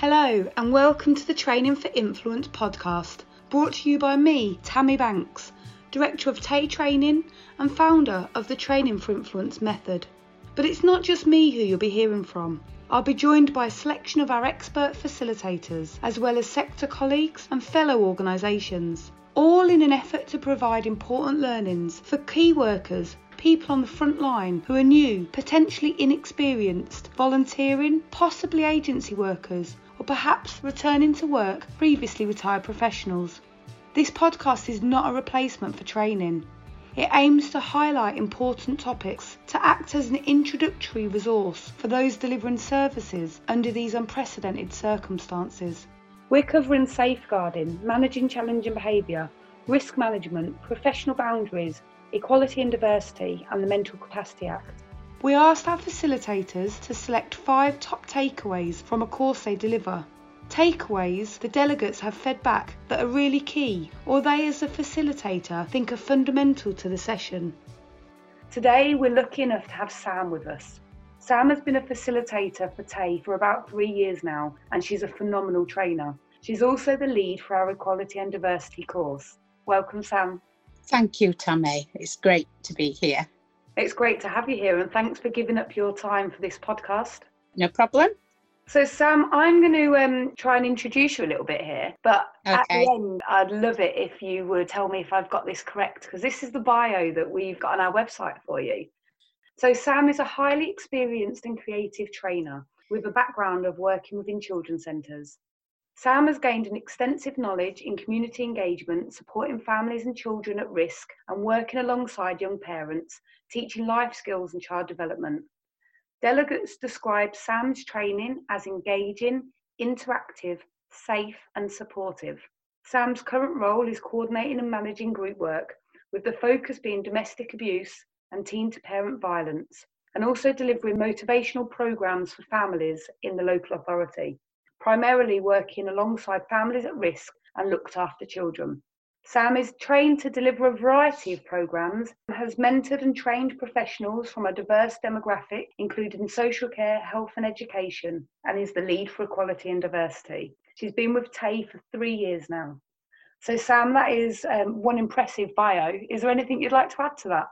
Hello and welcome to the Training for Influence podcast, brought to you by me, Tammy Banks, Director of TAE Training and founder of the Training for Influence method. But it's not just me who you'll be hearing from. I'll be joined by a selection of our expert facilitators, as well as sector colleagues and fellow organisations, all in an effort to provide important learnings for key workers, people on the front line who are new, potentially inexperienced, volunteering, possibly agency workers, or perhaps returning to work previously retired professionals. This podcast is not a replacement for training. It aims to highlight important topics to act as an introductory resource for those delivering services under these unprecedented circumstances. We're covering safeguarding, managing challenging behaviour, risk management, professional boundaries, Equality and Diversity and the Mental Capacity Act. We asked our facilitators to select 5 top takeaways from a course they deliver. Takeaways the delegates have fed back that are really key, or they as a facilitator think are fundamental to the session. Today we're lucky enough to have Sam with us. Sam has been a facilitator for TAE for about 3 years now, and she's a phenomenal trainer. She's also the lead for our Equality and Diversity course. Welcome, Sam. Thank you, Tammy. It's great to be here. It's great to have you here, and thanks for giving up your time for this podcast. No problem. So, Sam, I'm going to try and introduce you a little bit here, but okay. At the end, I'd love it if you would tell me if I've got this correct, because this is the bio that we've got on our website for you. So, Sam is a highly experienced and creative trainer with a background of working within children's centres. Sam has gained an extensive knowledge in community engagement, supporting families and children at risk and working alongside young parents, teaching life skills and child development. Delegates describe Sam's training as engaging, interactive, safe and supportive. Sam's current role is coordinating and managing group work, with the focus being domestic abuse and teen-to-parent violence, and also delivering motivational programmes for families in the local authority, primarily working alongside families at risk and looked after children. Sam is trained to deliver a variety of programmes and has mentored and trained professionals from a diverse demographic, including social care, health and education, and is the lead for Equality and Diversity. She's been with TAE for 3 years now. So Sam, that is one impressive bio. Is there anything you'd like to add to that?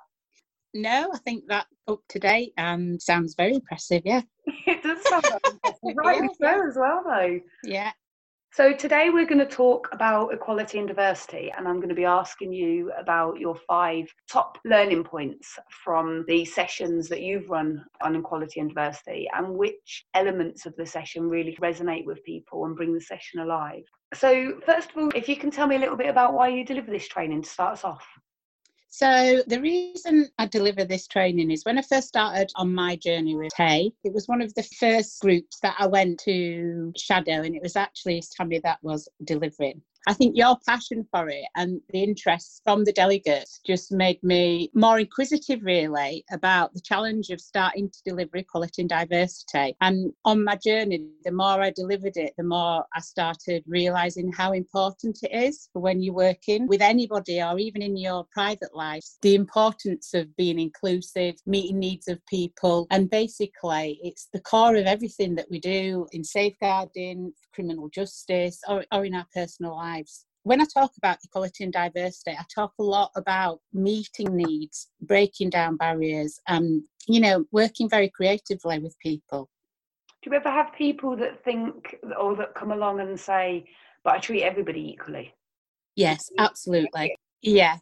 No, I think that's up to date and sounds very impressive, yeah. It does sound impressive, right? Yeah. So as well, though. Yeah. So today we're going to talk about equality and diversity, and I'm going to be asking you about your 5 top learning points from the sessions that you've run on equality and diversity, and which elements of the session really resonate with people and bring the session alive. So first of all, if you can tell me a little bit about why you deliver this training to start us off. So the reason I deliver this training is when I first started on my journey with TAE, it was one of the first groups that I went to shadow, and it was actually Tammy that was delivering. I think your passion for it and the interest from the delegates just made me more inquisitive, really, about the challenge of starting to deliver equality and diversity. And on my journey, the more I delivered it, the more I started realising how important it is for when you're working with anybody or even in your private life, the importance of being inclusive, meeting needs of people. And basically, it's the core of everything that we do in safeguarding, criminal justice, or in our personal life. When I talk about equality and diversity, I talk a lot about meeting needs, breaking down barriers, and, working very creatively with people. Do you ever have people that think or that come along and say, but I treat everybody equally? Yes, absolutely. Yeah.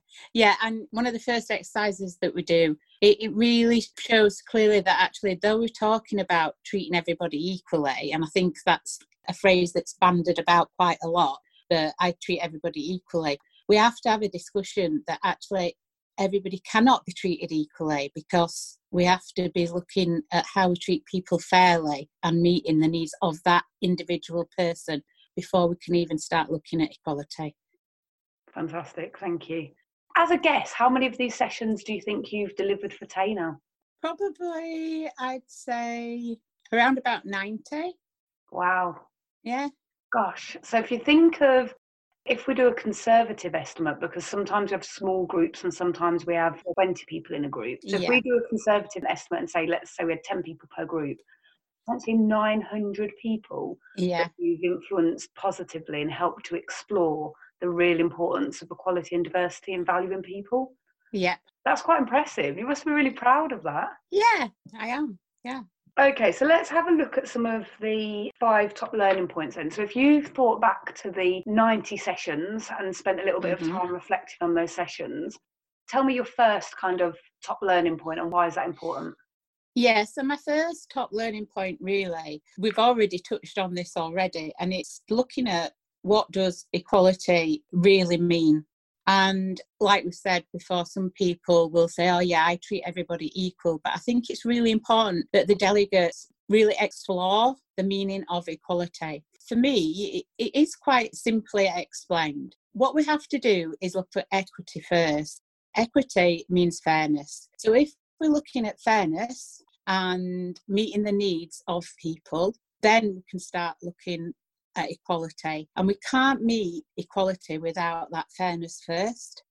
And one of the first exercises that we do, it really shows clearly that actually, though we're talking about treating everybody equally, and I think that's a phrase that's bandied about quite a lot, that I treat everybody equally, we have to have a discussion that actually everybody cannot be treated equally, because we have to be looking at how we treat people fairly and meeting the needs of that individual person before we can even start looking at equality. Fantastic, thank you. As a guess, how many of these sessions do you think you've delivered for TAE now? Probably, I'd say around about 90. Wow. Yeah. Gosh, so if we do a conservative estimate, because sometimes we have small groups and sometimes we have 20 people in a group. So yeah. If we do a conservative estimate and say, let's say we had 10 people per group, actually 900 people that you've influenced positively and helped to explore the real importance of equality and diversity and valuing people. Yeah. That's quite impressive. You must be really proud of that. Yeah, I am. Yeah. Okay, so let's have a look at some of the 5 top learning points then. So if you thought back to the 90 sessions and spent a little bit of time reflecting on those sessions, tell me your first kind of top learning point and why is that important? Yeah, so my first top learning point really, we've already touched on this already, and it's looking at what does equality really mean? And like we said before, some people will say, oh yeah, I treat everybody equal. But I think it's really important that the delegates really explore the meaning of equality. For me, it is quite simply explained. What we have to do is look for equity first. Equity means fairness. So if we're looking at fairness and meeting the needs of people, then we can start looking at equality, and we can't meet equality without that fairness first.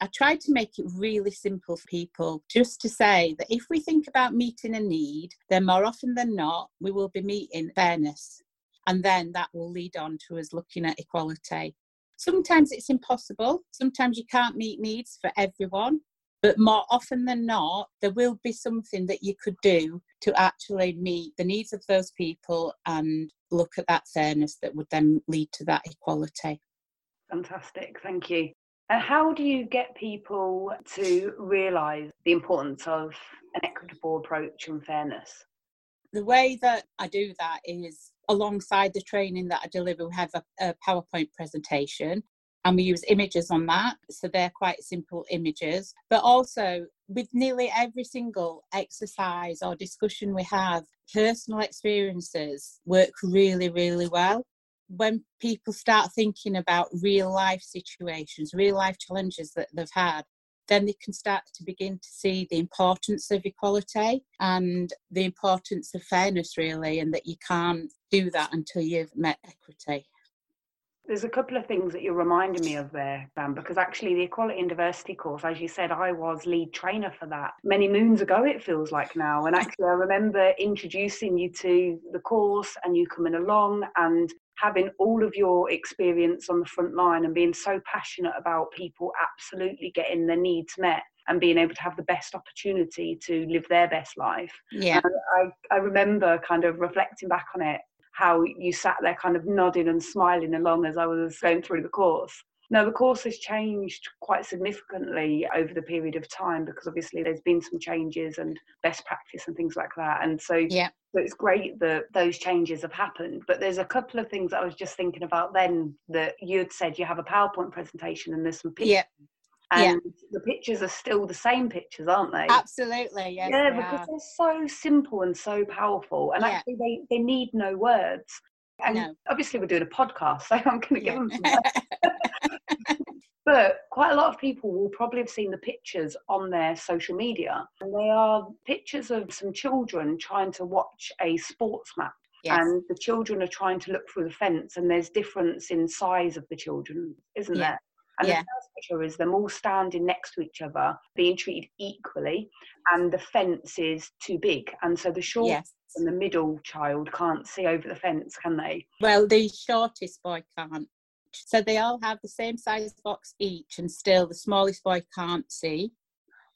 I tried to make it really simple for people, just to say that if we think about meeting a need, then more often than not we will be meeting fairness, and then that will lead on to us looking at equality. Sometimes it's impossible, sometimes you can't meet needs for everyone, but more often than not there will be something that you could do to actually meet the needs of those people and look at that fairness that would then lead to that equality. Fantastic, thank you. And how do you get people to realise the importance of an equitable approach and fairness? The way that I do that is alongside the training that I deliver, we have a PowerPoint presentation and we use images on that, so they're quite simple images. But also, with nearly every single exercise or discussion we have, personal experiences work really, really well. When people start thinking about real life situations, real life challenges that they've had, then they can start to begin to see the importance of equality and the importance of fairness, really, and that you can't do that until you've met equity. There's a couple of things that you're reminding me of there, Sam, because actually the Equality and Diversity course, as you said, I was lead trainer for that many moons ago, it feels like now. And actually I remember introducing you to the course and you coming along and having all of your experience on the front line and being so passionate about people absolutely getting their needs met and being able to have the best opportunity to live their best life. Yeah. And I remember kind of reflecting back on it, how you sat there kind of nodding and smiling along as I was going through the course. Now, the course has changed quite significantly over the period of time because obviously there's been some changes and best practice and things like that. And so it's great that those changes have happened. But there's a couple of things I was just thinking about then, that you'd said you have a PowerPoint presentation and there's some pictures. Yeah. And the pictures are still the same pictures, aren't they? Absolutely, yes. Yeah, because they're so simple and so powerful. And actually, they need no words. And obviously, we're doing a podcast, so I'm going to give them some words. But quite a lot of people will probably have seen the pictures on their social media. And they are pictures of some children trying to watch a sports match. Yes. And the children are trying to look through the fence. And there's difference in size of the children, isn't there? And the first picture is them all standing next to each other, being treated equally, and the fence is too big. And so the short and the middle child can't see over the fence, can they? Well, the shortest boy can't. So they all have the same size box each, and still the smallest boy can't see.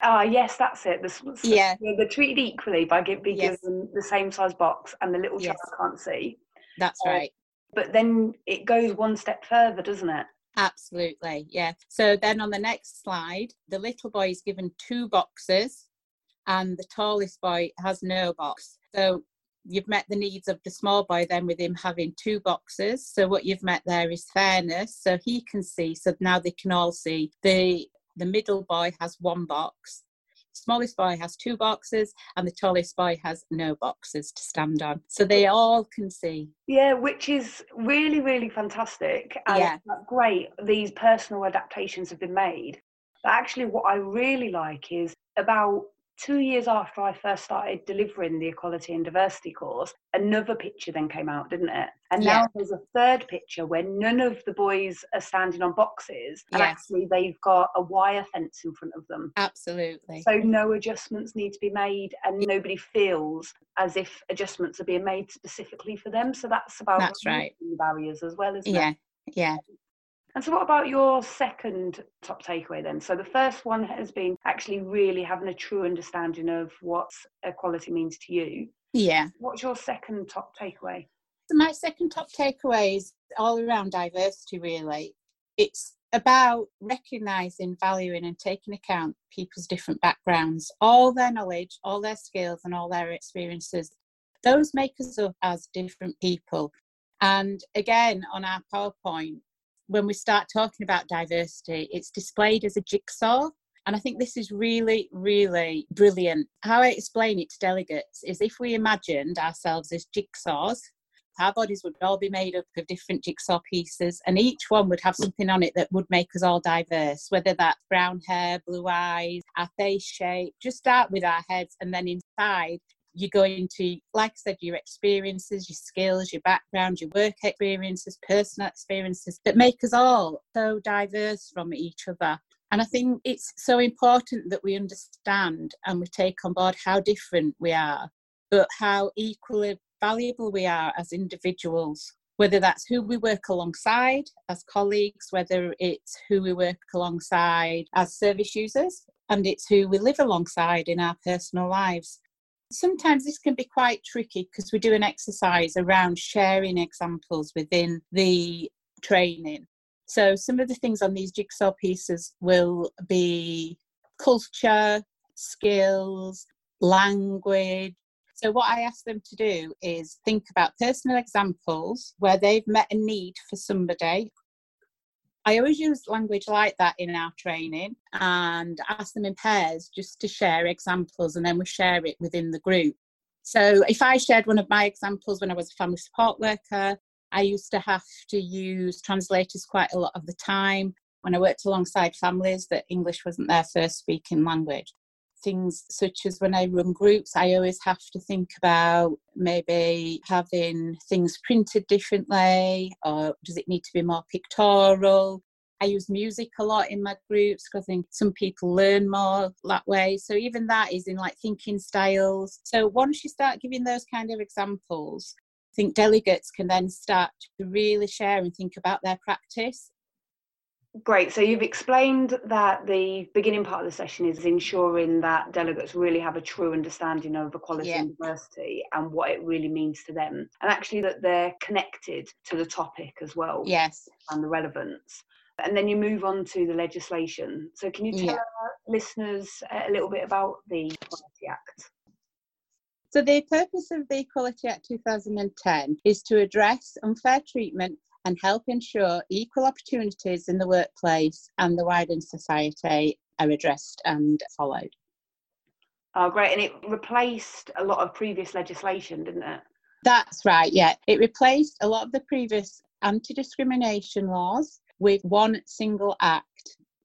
Ah, yes, that's it. They're treated equally by being given the same size box, and the little child can't see. That's right. But then it goes one step further, doesn't it? Absolutely, yeah. So then on the next slide, the little boy is given 2 boxes and the tallest boy has no box. So you've met the needs of the small boy then with him having 2 boxes. So what you've met there is fairness. So he can see, so now they can all see. The middle boy has 1 box, smallest boy has 2 boxes, and the tallest boy has no boxes to stand on, so they all can see, which is really, really fantastic. And great, these personal adaptations have been made. But actually what I really like is about 2 years after I first started delivering the equality and diversity course, another picture then came out, didn't it? And now there's a third picture where none of the boys are standing on boxes and actually they've got a wire fence in front of them. Absolutely. So no adjustments need to be made and nobody feels as if adjustments are being made specifically for them. So that's about removing barriers as well, isn't it? Yeah. And so what about your second top takeaway then? So the first one has been actually really having a true understanding of what equality means to you. Yeah. What's your second top takeaway? So my second top takeaway is all around diversity, really. It's about recognising, valuing and taking account people's different backgrounds, all their knowledge, all their skills and all their experiences. Those make us up as different people. And again, on our PowerPoint, when we start talking about diversity, it's displayed as a jigsaw. And I think this is really, really brilliant. How I explain it to delegates is if we imagined ourselves as jigsaws, our bodies would all be made up of different jigsaw pieces and each one would have something on it that would make us all diverse, whether that's brown hair, blue eyes, our face shape. Just start with our heads and then inside you go into, like I said, your experiences, your skills, your background, your work experiences, personal experiences that make us all so diverse from each other. And I think it's so important that we understand and we take on board how different we are, but how equally valuable we are as individuals, whether that's who we work alongside as colleagues, whether it's who we work alongside as service users, and it's who we live alongside in our personal lives. Sometimes this can be quite tricky because we do an exercise around sharing examples within the training. So some of the things on these jigsaw pieces will be culture, skills, language. So what I ask them to do is think about personal examples where they've met a need for somebody. I always use language like that in our training and ask them in pairs just to share examples, and then we share it within the group. So if I shared one of my examples when I was a family support worker, I used to have to use translators quite a lot of the time when I worked alongside families that English wasn't their first speaking language. Things such as when I run groups, I always have to think about maybe having things printed differently, or does it need to be more pictorial? I use music a lot in my groups because I think some people learn more that way. So even that is in like thinking styles. So once you start giving those kind of examples, I think delegates can then start to really share and think about their practice. Great. So you've explained that the beginning part of the session is ensuring that delegates really have a true understanding of equality and diversity and what it really means to them, and actually that they're connected to the topic as well. Yes. And the relevance. And then you move on to the legislation. So can you tell our listeners a little bit about the Equality Act? So the purpose of the Equality Act 2010 is to address unfair treatment and help ensure equal opportunities in the workplace and the wider society are addressed and followed. Oh, great. And it replaced a lot of previous legislation, didn't it? That's right, yeah. It replaced a lot of the previous anti-discrimination laws with one single act.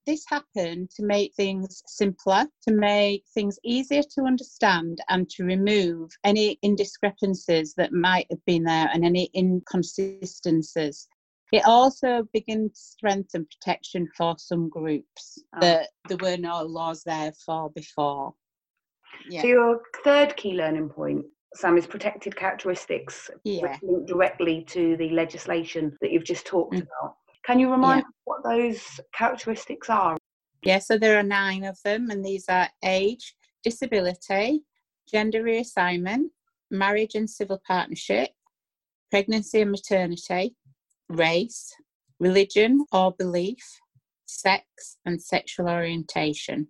This happened to make things simpler, to make things easier to understand, and to remove any indiscrepancies that might have been there and any inconsistencies. It also began to strengthen protection for some groups that there were no laws there for before. Yeah. So your third key learning point, Sam, is protected characteristics linked directly to the legislation that you've just talked about. Can you remind us what those characteristics are? Yeah, so there are 9 of them, and these are age, disability, gender reassignment, marriage and civil partnership, pregnancy and maternity, race, religion or belief, sex and sexual orientation.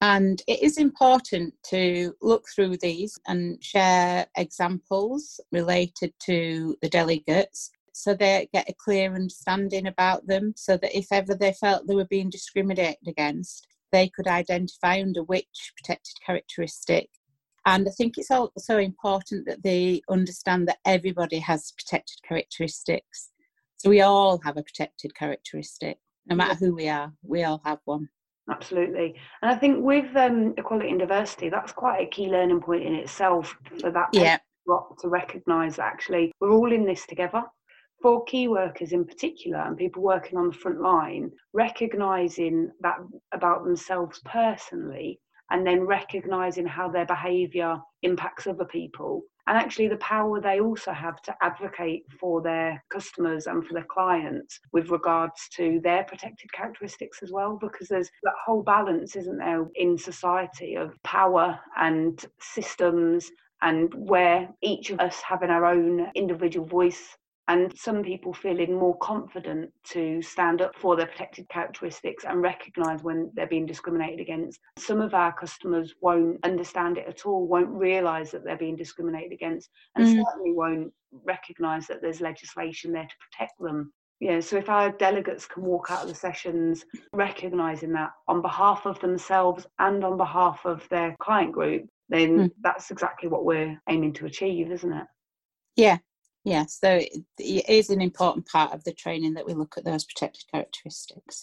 And it is important to look through these and share examples related to the delegates, so they get a clear understanding about them, so that if ever they felt they were being discriminated against, they could identify under which protected characteristic. And I think it's also important that they understand that everybody has protected characteristics. So we all have a protected characteristic. No matter who we are, we all have one. Absolutely. And I think with equality and diversity, that's quite a key learning point in itself for that to recognise that actually we're all in this together. For key workers in particular and people working on the front line, recognising that about themselves personally and then recognising how their behaviour impacts other people and actually the power they also have to advocate for their customers and for their clients with regards to their protected characteristics as well, because there's that whole balance, isn't there, in society of power and systems and where each of us having our own individual voice and some people feeling more confident to stand up for their protected characteristics and recognise when they're being discriminated against. Some of our customers won't understand it at all, won't realise that they're being discriminated against, and certainly won't recognise that there's legislation there to protect them. Yeah, so if our delegates can walk out of the sessions recognising that on behalf of themselves and on behalf of their client group, then that's exactly what we're aiming to achieve, isn't it? Yeah. Yeah, so it is an important part of the training that we look at those protected characteristics.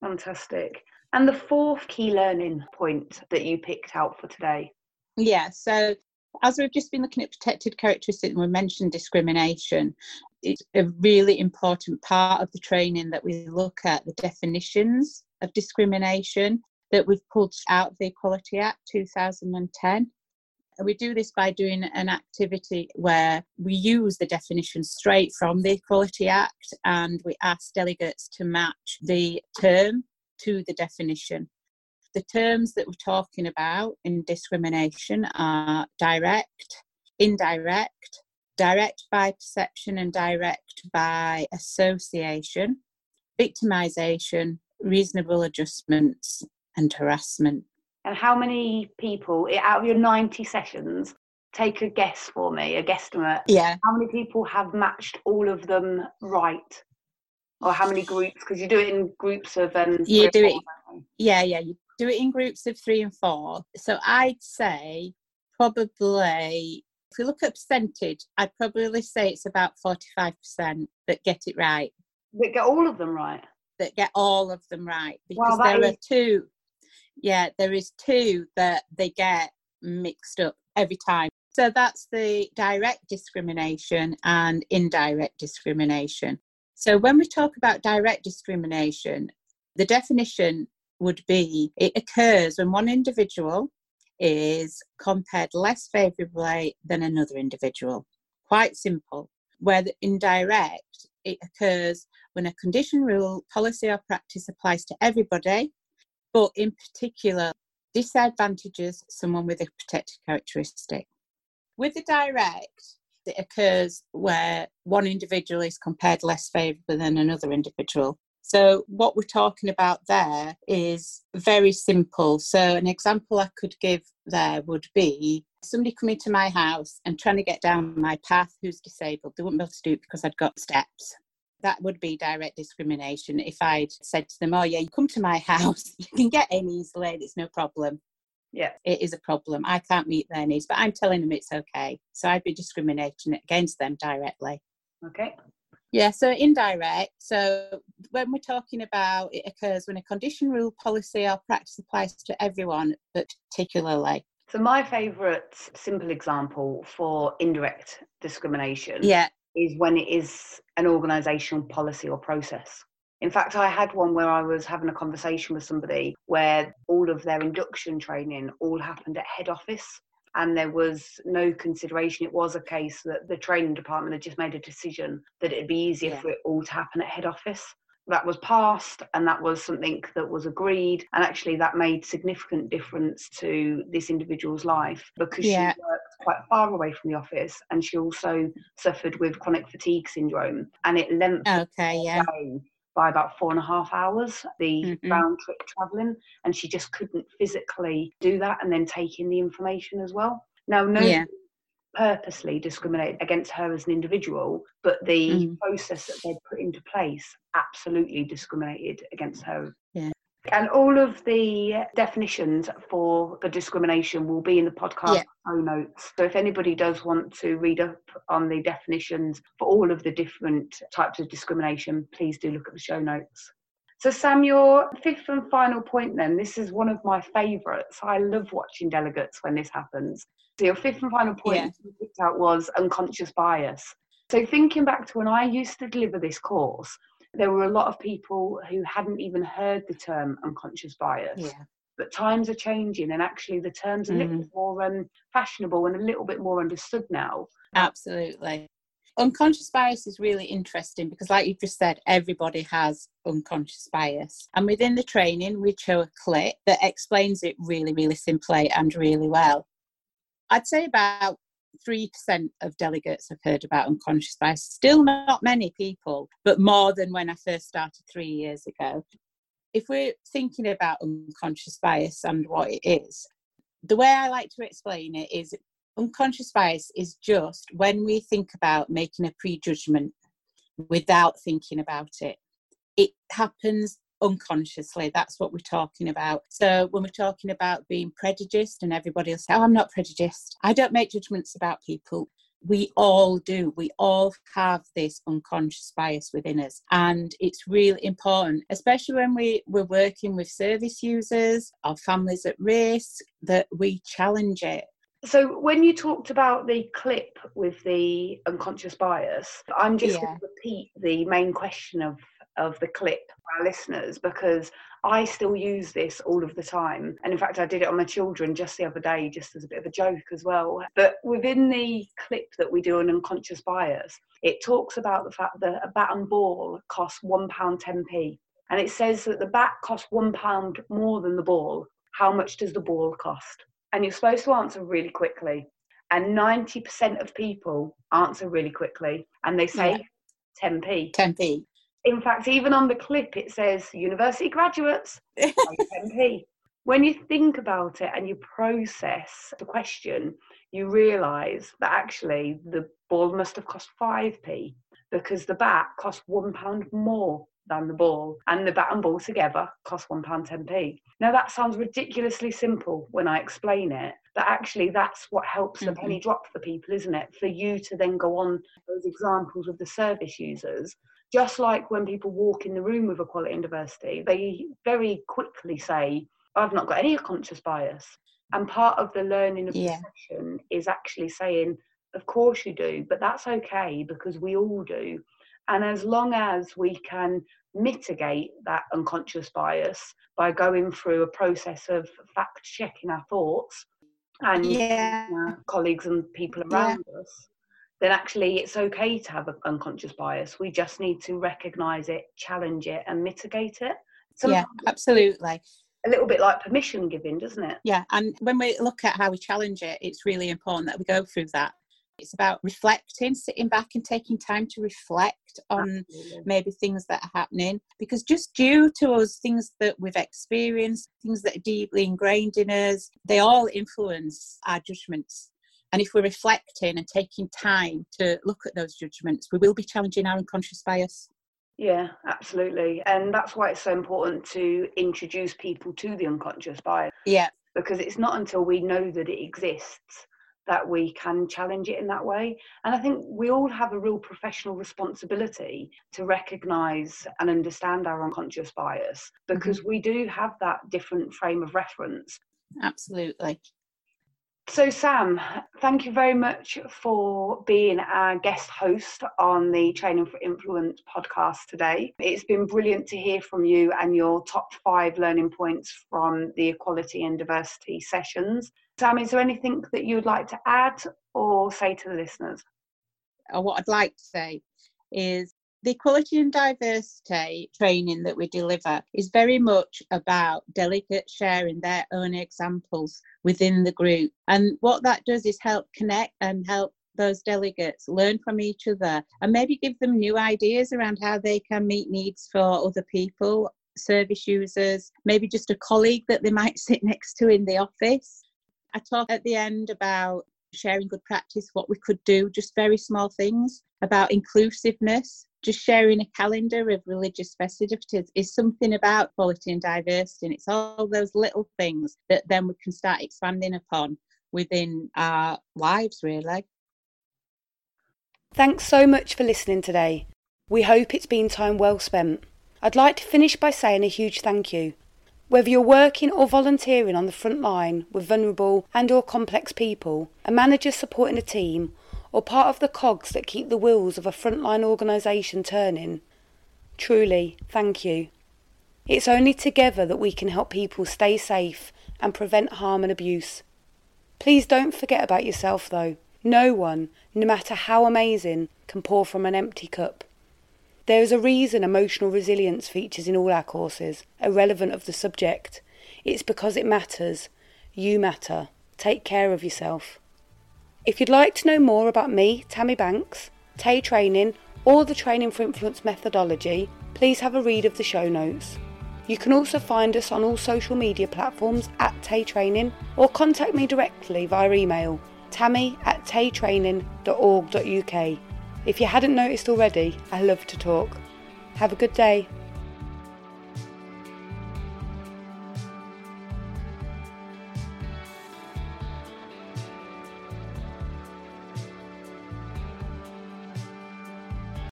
Fantastic. And the fourth key learning point that you picked out for today? Yeah, so as we've just been looking at protected characteristics and we mentioned discrimination, it's a really important part of the training that we look at the definitions of discrimination that we've pulled out of the Equality Act 2010. And we do this by doing an activity where we use the definition straight from the Equality Act and we ask delegates to match the term to the definition. The terms that we're talking about in discrimination are direct, indirect, direct by perception and direct by association, victimisation, reasonable adjustments and harassment. And how many people, out of your 90 sessions, take a guess for me, a guesstimate, how many people have matched all of them right? Or how many groups? Because you do it in groups of you do it in groups of 3 and 4. So I'd say probably, if we look at percentage, I'd probably say it's about 45% that get it right. That get all of them right? That get all of them right. Because there are two... Yeah, there is two that they get mixed up every time. So that's the direct discrimination and indirect discrimination. So when we talk about direct discrimination, the definition would be it occurs when one individual is compared less favourably than another individual. Quite simple. Where indirect, it occurs when a condition, rule, policy or practice applies to everybody, but in particular, disadvantages someone with a protected characteristic. With the direct, it occurs where one individual is compared less favourably than another individual. So what we're talking about there is very simple. So an example I could give there would be somebody coming to my house and trying to get down my path who's disabled. They wouldn't be able to do it because I'd got steps. That would be direct discrimination. If I'd said to them, oh yeah, you come to my house, you can get in easily, it's no problem. Yeah. It is a problem. I can't meet their needs, but I'm telling them it's okay. So I'd be discriminating against them directly. Okay. Yeah, so indirect. So when we're talking about it occurs when a condition, rule, policy or practice applies to everyone, but particularly. So my favourite simple example for indirect discrimination. Yeah. Is when it is an organisational policy or process. In fact, I had one where I was having a conversation with somebody where all of their induction training all happened at head office and there was no consideration. It was a case that the training department had just made a decision that it'd be easier for it all to happen at head office. That was passed and that was something that was agreed, and actually that made significant difference to this individual's life because she worked quite far away from the office and she also suffered with chronic fatigue syndrome, and it lengthened by about 4.5 hours the round trip travelling, and she just couldn't physically do that and then take in the information as well. Now purposely discriminate against her as an individual, but the process that they'd put into place absolutely discriminated against her. Yeah. And all of the definitions for the discrimination will be in the podcast show notes. So if anybody does want to read up on the definitions for all of the different types of discrimination, please do look at the show notes. So Samuel, fifth and final point then, this is one of my favourites. I love watching delegates when this happens. So your fifth and final point you picked out was unconscious bias. So thinking back to when I used to deliver this course, there were a lot of people who hadn't even heard the term unconscious bias. Yeah. But times are changing, and actually the term's a little more fashionable and a little bit more understood now. Absolutely. Unconscious bias is really interesting because, like you just said, everybody has unconscious bias. And within the training, we show a clip that explains it really, really simply and really well. I'd say about 3% of delegates have heard about unconscious bias. Still not many people, but more than when I first started 3 years ago. If we're thinking about unconscious bias and what it is, the way I like to explain it is unconscious bias is just when we think about making a prejudgment without thinking about it. It happens unconsciously. That's what we're talking about. So when we're talking about being prejudiced, and everybody will say, oh, I'm not prejudiced, I don't make judgments about people. We all do. We all have this unconscious bias within us. And it's really important, especially when we're working with service users or families at risk, that we challenge it. So when you talked about the clip with the unconscious bias, I'm just going to repeat the main question of the clip for our listeners, because I still use this all of the time. And in fact, I did it on my children just the other day, just as a bit of a joke as well. But within the clip that we do on unconscious bias, it talks about the fact that a bat and ball costs £1.10. And it says that the bat costs £1 more than the ball. How much does the ball cost? And you're supposed to answer really quickly. And 90% of people answer really quickly. And they say 10p. 10p. In fact, even on the clip, it says university graduates, 10p. When you think about it and you process the question, you realise that actually the ball must have cost 5p because the bat cost £1 more than the ball, and the bat and ball together cost £1.10. Now that sounds ridiculously simple when I explain it, but actually that's what helps the penny drop for people, isn't it? For you to then go on those examples of the service users. Just like when people walk in the room with equality and diversity, they very quickly say, I've not got any unconscious bias. And part of the learning of the session is actually saying, of course you do, but that's okay because we all do. And as long as we can mitigate that unconscious bias by going through a process of fact-checking our thoughts and our colleagues and people around us, then actually it's okay to have an unconscious bias. We just need to recognise it, challenge it and mitigate it. Sometimes absolutely. A little bit like permission giving, doesn't it? Yeah, and when we look at how we challenge it, it's really important that we go through that. It's about reflecting, sitting back and taking time to reflect on maybe things that are happening, because just due to us, things that we've experienced, things that are deeply ingrained in us, they all influence our judgments. And if we're reflecting and taking time to look at those judgments, we will be challenging our unconscious bias. Yeah, absolutely. And that's why it's so important to introduce people to the unconscious bias. Yeah. Because it's not until we know that it exists that we can challenge it in that way. And I think we all have a real professional responsibility to recognise and understand our unconscious bias, because we do have that different frame of reference. Absolutely. So Sam, thank you very much for being our guest host on the Training for Influence podcast today. It's been brilliant to hear from you and your top 5 learning points from the equality and diversity sessions. Sam, is there anything that you would like to add or say to the listeners? What I'd like to say is the equality and diversity training that we deliver is very much about delegates sharing their own examples within the group. And what that does is help connect and help those delegates learn from each other and maybe give them new ideas around how they can meet needs for other people, service users, maybe just a colleague that they might sit next to in the office. I talk at the end about sharing good practice, what we could do, just very small things, about inclusiveness. Just sharing a calendar of religious festivities is something about equality and diversity. And it's all those little things that then we can start expanding upon within our lives, really. Thanks so much for listening today. We hope it's been time well spent. I'd like to finish by saying a huge thank you. Whether you're working or volunteering on the front line with vulnerable and or complex people, a manager supporting a team, or part of the cogs that keep the wheels of a frontline organisation turning, truly, thank you. It's only together that we can help people stay safe and prevent harm and abuse. Please don't forget about yourself though. No one, no matter how amazing, can pour from an empty cup. There is a reason emotional resilience features in all our courses, irrelevant of the subject. It's because it matters. You matter. Take care of yourself. If you'd like to know more about me, Tammy Banks, TAE Training, or the Training for Influence methodology, please have a read of the show notes. You can also find us on all social media platforms at TAE Training, or contact me directly via email, tammy@taetraining.org.uk. If you hadn't noticed already, I love to talk. Have a good day.